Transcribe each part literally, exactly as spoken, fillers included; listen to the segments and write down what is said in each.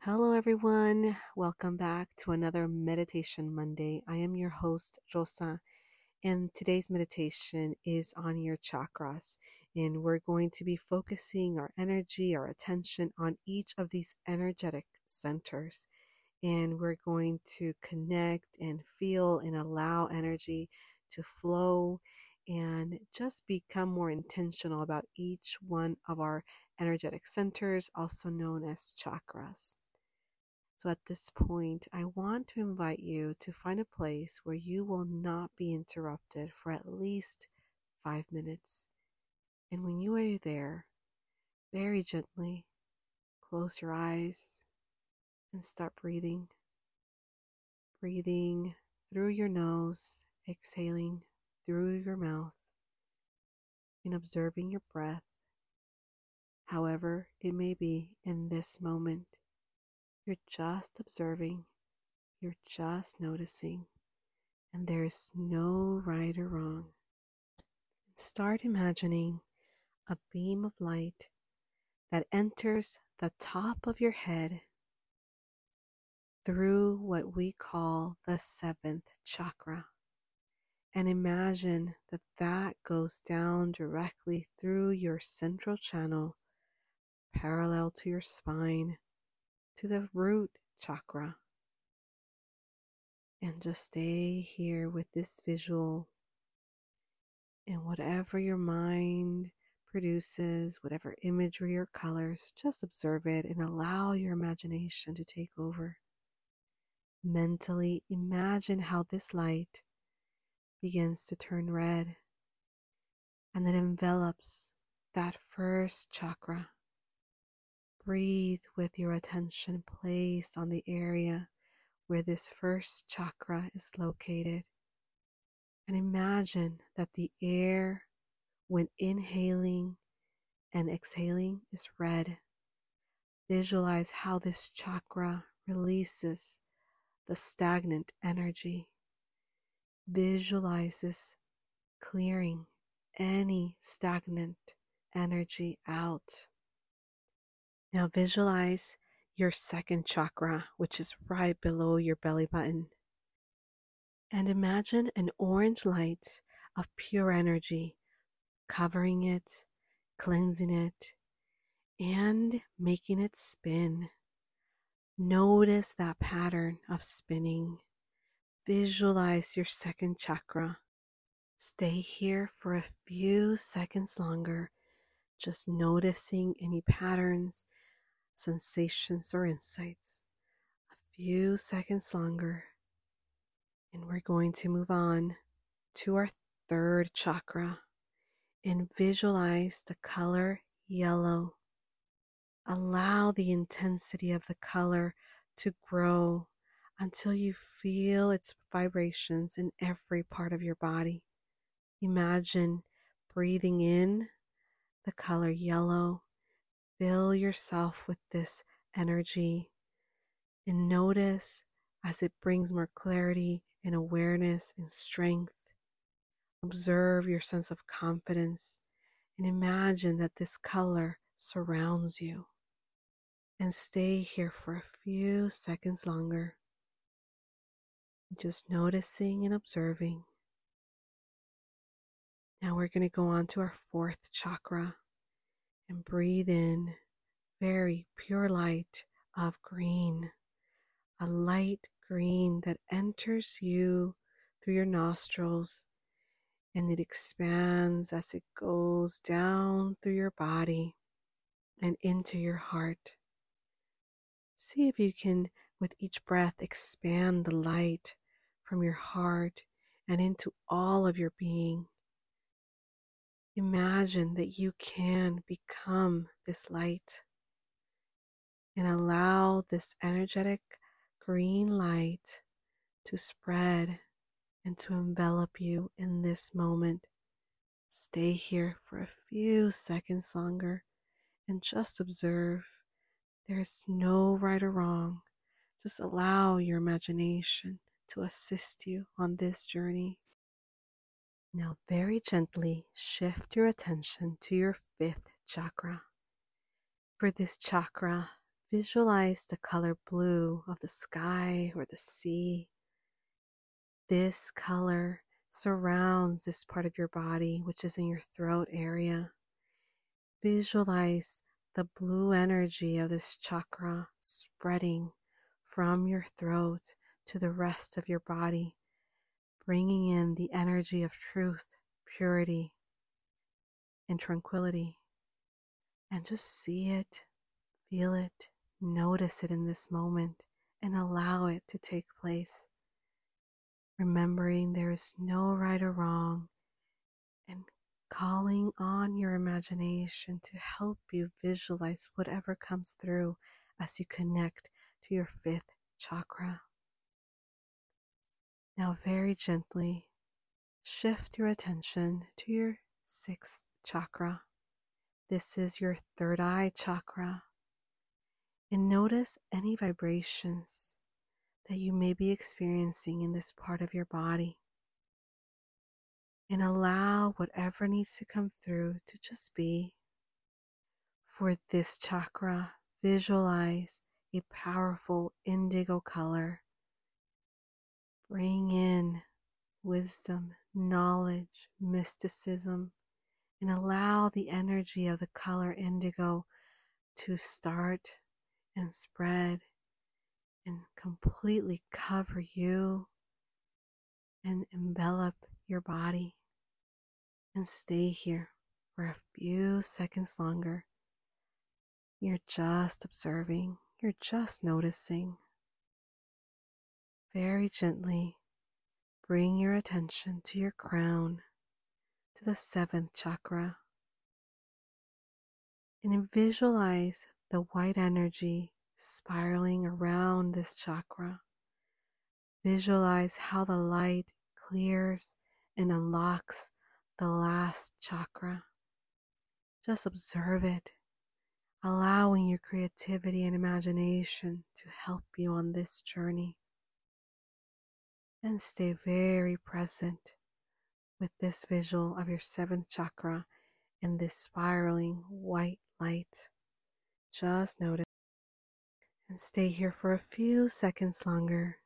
Hello everyone, welcome back to another Meditation Monday. I am your host, Rosa, and today's meditation is on your chakras, and we're going to be focusing our energy, our attention on each of these energetic centers, and we're going to connect and feel and allow energy to flow and just become more intentional about each one of our energetic centers, also known as chakras. So at this point, I want to invite you to find a place where you will not be interrupted for at least five minutes. And when you are there, very gently, close your eyes and start breathing. Breathing through your nose, exhaling through your mouth, and observing your breath, however it may be in this moment. You're just observing, you're just noticing, and there's no right or wrong. Start imagining a beam of light that enters the top of your head through what we call the seventh chakra. And imagine that that goes down directly through your central channel, parallel to your spine, to the root chakra. And just stay here with this visual, and whatever your mind produces, whatever imagery or colors, just observe it and allow your imagination to take over. Mentally imagine how this light begins to turn red and then envelops that first chakra. Breathe with your attention placed on the area where this first chakra is located. And imagine that the air, when inhaling and exhaling, is red. Visualize how this chakra releases the stagnant energy. Visualize this clearing any stagnant energy out. Now visualize your second chakra, which is right below your belly button. And imagine an orange light of pure energy covering it, cleansing it, and making it spin. Notice that pattern of spinning. Visualize your second chakra. Stay here for a few seconds longer, just noticing any patterns, sensations, or insights. A few seconds longer, and we're going to move on to our third chakra and visualize the color yellow. Allow the intensity of the color to grow until you feel its vibrations in every part of your body. Imagine breathing in the color yellow. Fill yourself with this energy and notice as it brings more clarity and awareness and strength. Observe your sense of confidence and imagine that this color surrounds you. And stay here for a few seconds longer, just noticing and observing. Now we're going to go on to our fourth chakra and breathe in very pure light of green, a light green that enters you through your nostrils and it expands as it goes down through your body and into your heart. See if you can, with each breath, expand the light from your heart and into all of your being. Imagine that you can become this light and allow this energetic green light to spread and to envelop you in this moment. Stay here for a few seconds longer and just observe. There's no right or wrong. Just allow your imagination to assist you on this journey. Now very gently shift your attention to your fifth chakra. For this chakra, visualize the color blue of the sky or the sea. This color surrounds this part of your body, which is in your throat area. Visualize the blue energy of this chakra spreading from your throat to the rest of your body, bringing in the energy of truth, purity, and tranquility. And just see it, feel it, notice it in this moment, and allow it to take place. Remembering there is no right or wrong, and calling on your imagination to help you visualize whatever comes through as you connect to your fifth chakra. Now very gently shift your attention to your sixth chakra. This is your third eye chakra. And notice any vibrations that you may be experiencing in this part of your body. And allow whatever needs to come through to just be. For this chakra, visualize a powerful indigo color. Bring in wisdom, knowledge, mysticism, and allow the energy of the color indigo to start and spread and completely cover you and envelop your body. And stay here for a few seconds longer. You're just observing, you're just noticing. Very gently, bring your attention to your crown, to the seventh chakra. And visualize the white energy spiraling around this chakra. Visualize how the light clears and unlocks the last chakra. Just observe it, allowing your creativity and imagination to help you on this journey. And stay very present with this visual of your seventh chakra and this spiraling white light. Just notice and stay here for a few seconds longer.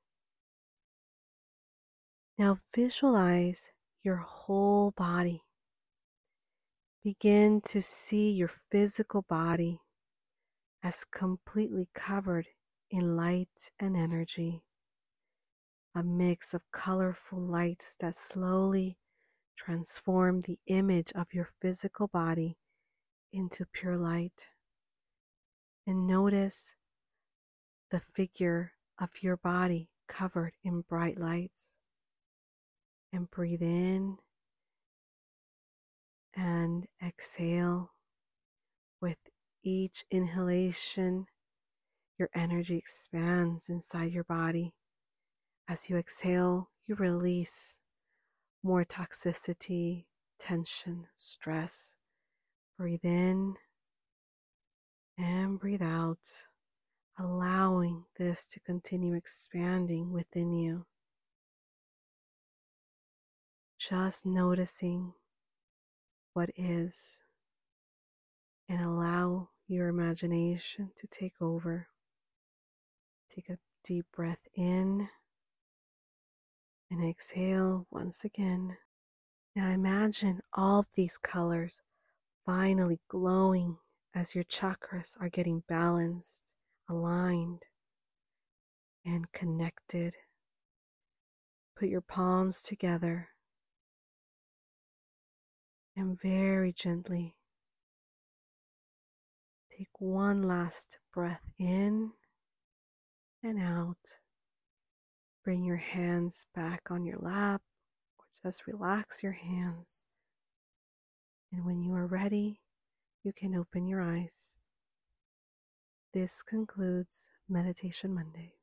Now visualize your whole body. Begin to see your physical body as completely covered in light and energy. A mix of colorful lights that slowly transform the image of your physical body into pure light. And notice the figure of your body covered in bright lights. And breathe in and exhale. With each inhalation, your energy expands inside your body. As you exhale, you release more toxicity, tension, stress. Breathe in and breathe out, allowing this to continue expanding within you. Just noticing what is, and allow your imagination to take over. Take a deep breath in. And exhale once again. Now imagine all these colors finally glowing as your chakras are getting balanced, aligned, and connected. Put your palms together And very gently take one last breath in and out. Bring your hands back on your lap, or just relax your hands. And when you are ready, you can open your eyes. This concludes Meditation Monday.